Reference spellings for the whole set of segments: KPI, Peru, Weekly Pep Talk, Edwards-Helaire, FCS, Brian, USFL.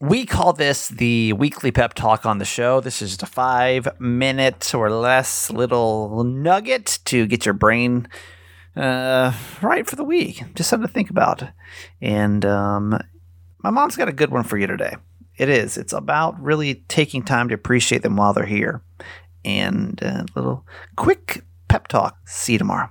We call this the Weekly Pep Talk on the show. This is just a 5-minute or less little nugget to get your brain right for the week. Just something to think about. And my mom's got a good one for you today. It's about really taking time to appreciate them while they're here. And a little quick pep talk. See you tomorrow.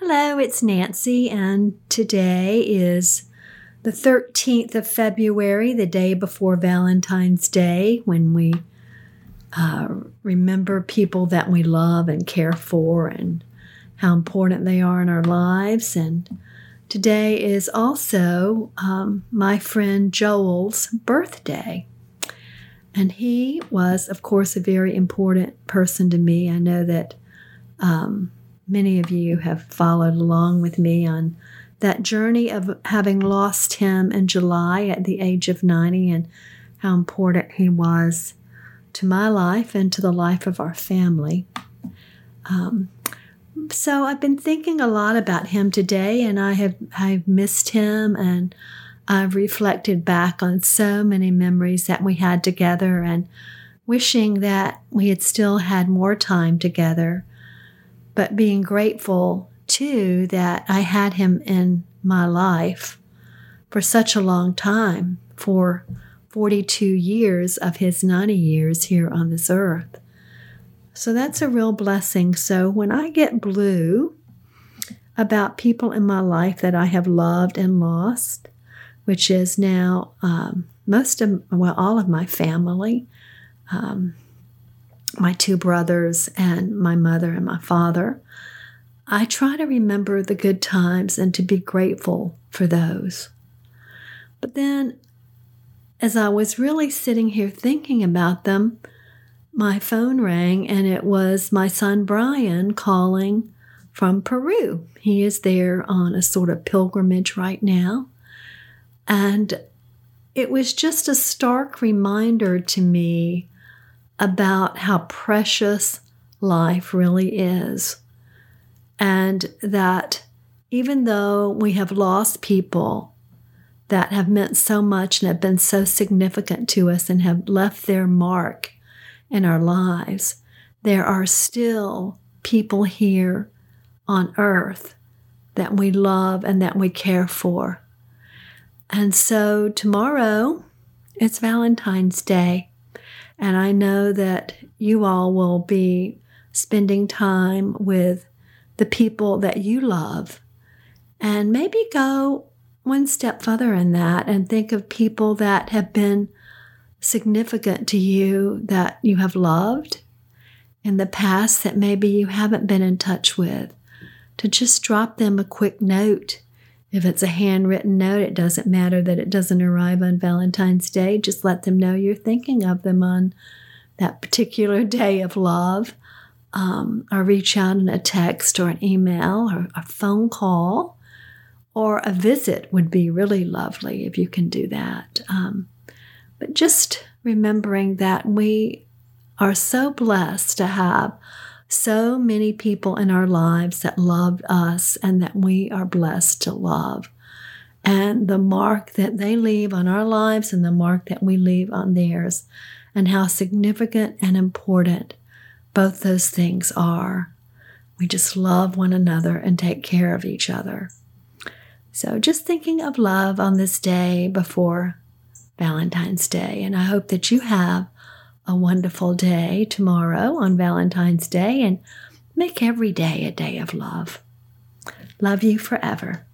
Hello, it's Nancy, and today is the 13th of February, the day before Valentine's Day, when we remember people that we love and care for and how important they are in our lives. And today is also my friend Joel's birthday. And he was, of course, a very important person to me. I know that many of you have followed along with me on that journey of having lost him in July at the age of 90 and how important he was to my life and to the life of our family. So I've been thinking a lot about him today, and I've missed him, and I've reflected back on so many memories that we had together and wishing that we had still had more time together. But being grateful, too, that I had him in my life for such a long time, for 42 years of his 90 years here on this earth. So that's a real blessing. So when I get blue about people in my life that I have loved and lost, which is now all of my family, my two brothers and my mother and my father, I try to remember the good times and to be grateful for those. But then, as I was really sitting here thinking about them, my phone rang, and it was my son Brian calling from Peru. He is there on a sort of pilgrimage right now. And it was just a stark reminder to me about how precious life really is, and that even though we have lost people that have meant so much and have been so significant to us and have left their mark in our lives, there are still people here on earth that we love and that we care for. And so tomorrow, it's Valentine's Day. And I know that you all will be spending time with the people that you love. And maybe go one step further in that and think of people that have been significant to you that you have loved in the past that maybe you haven't been in touch with. To just drop them a quick note. If it's a handwritten note, it doesn't matter that it doesn't arrive on Valentine's Day. Just let them know you're thinking of them on that particular day of love. Or reach out in a text or an email or a phone call. Or a visit would be really lovely if you can do that. But just remembering that we are so blessed to have so many people in our lives that loved us and that we are blessed to love. And the mark that they leave on our lives and the mark that we leave on theirs, and how significant and important both those things are. We just love one another and take care of each other. So just thinking of love on this day before Valentine's Day. And I hope that you have a wonderful day tomorrow on Valentine's Day, and make every day a day of love. Love you forever.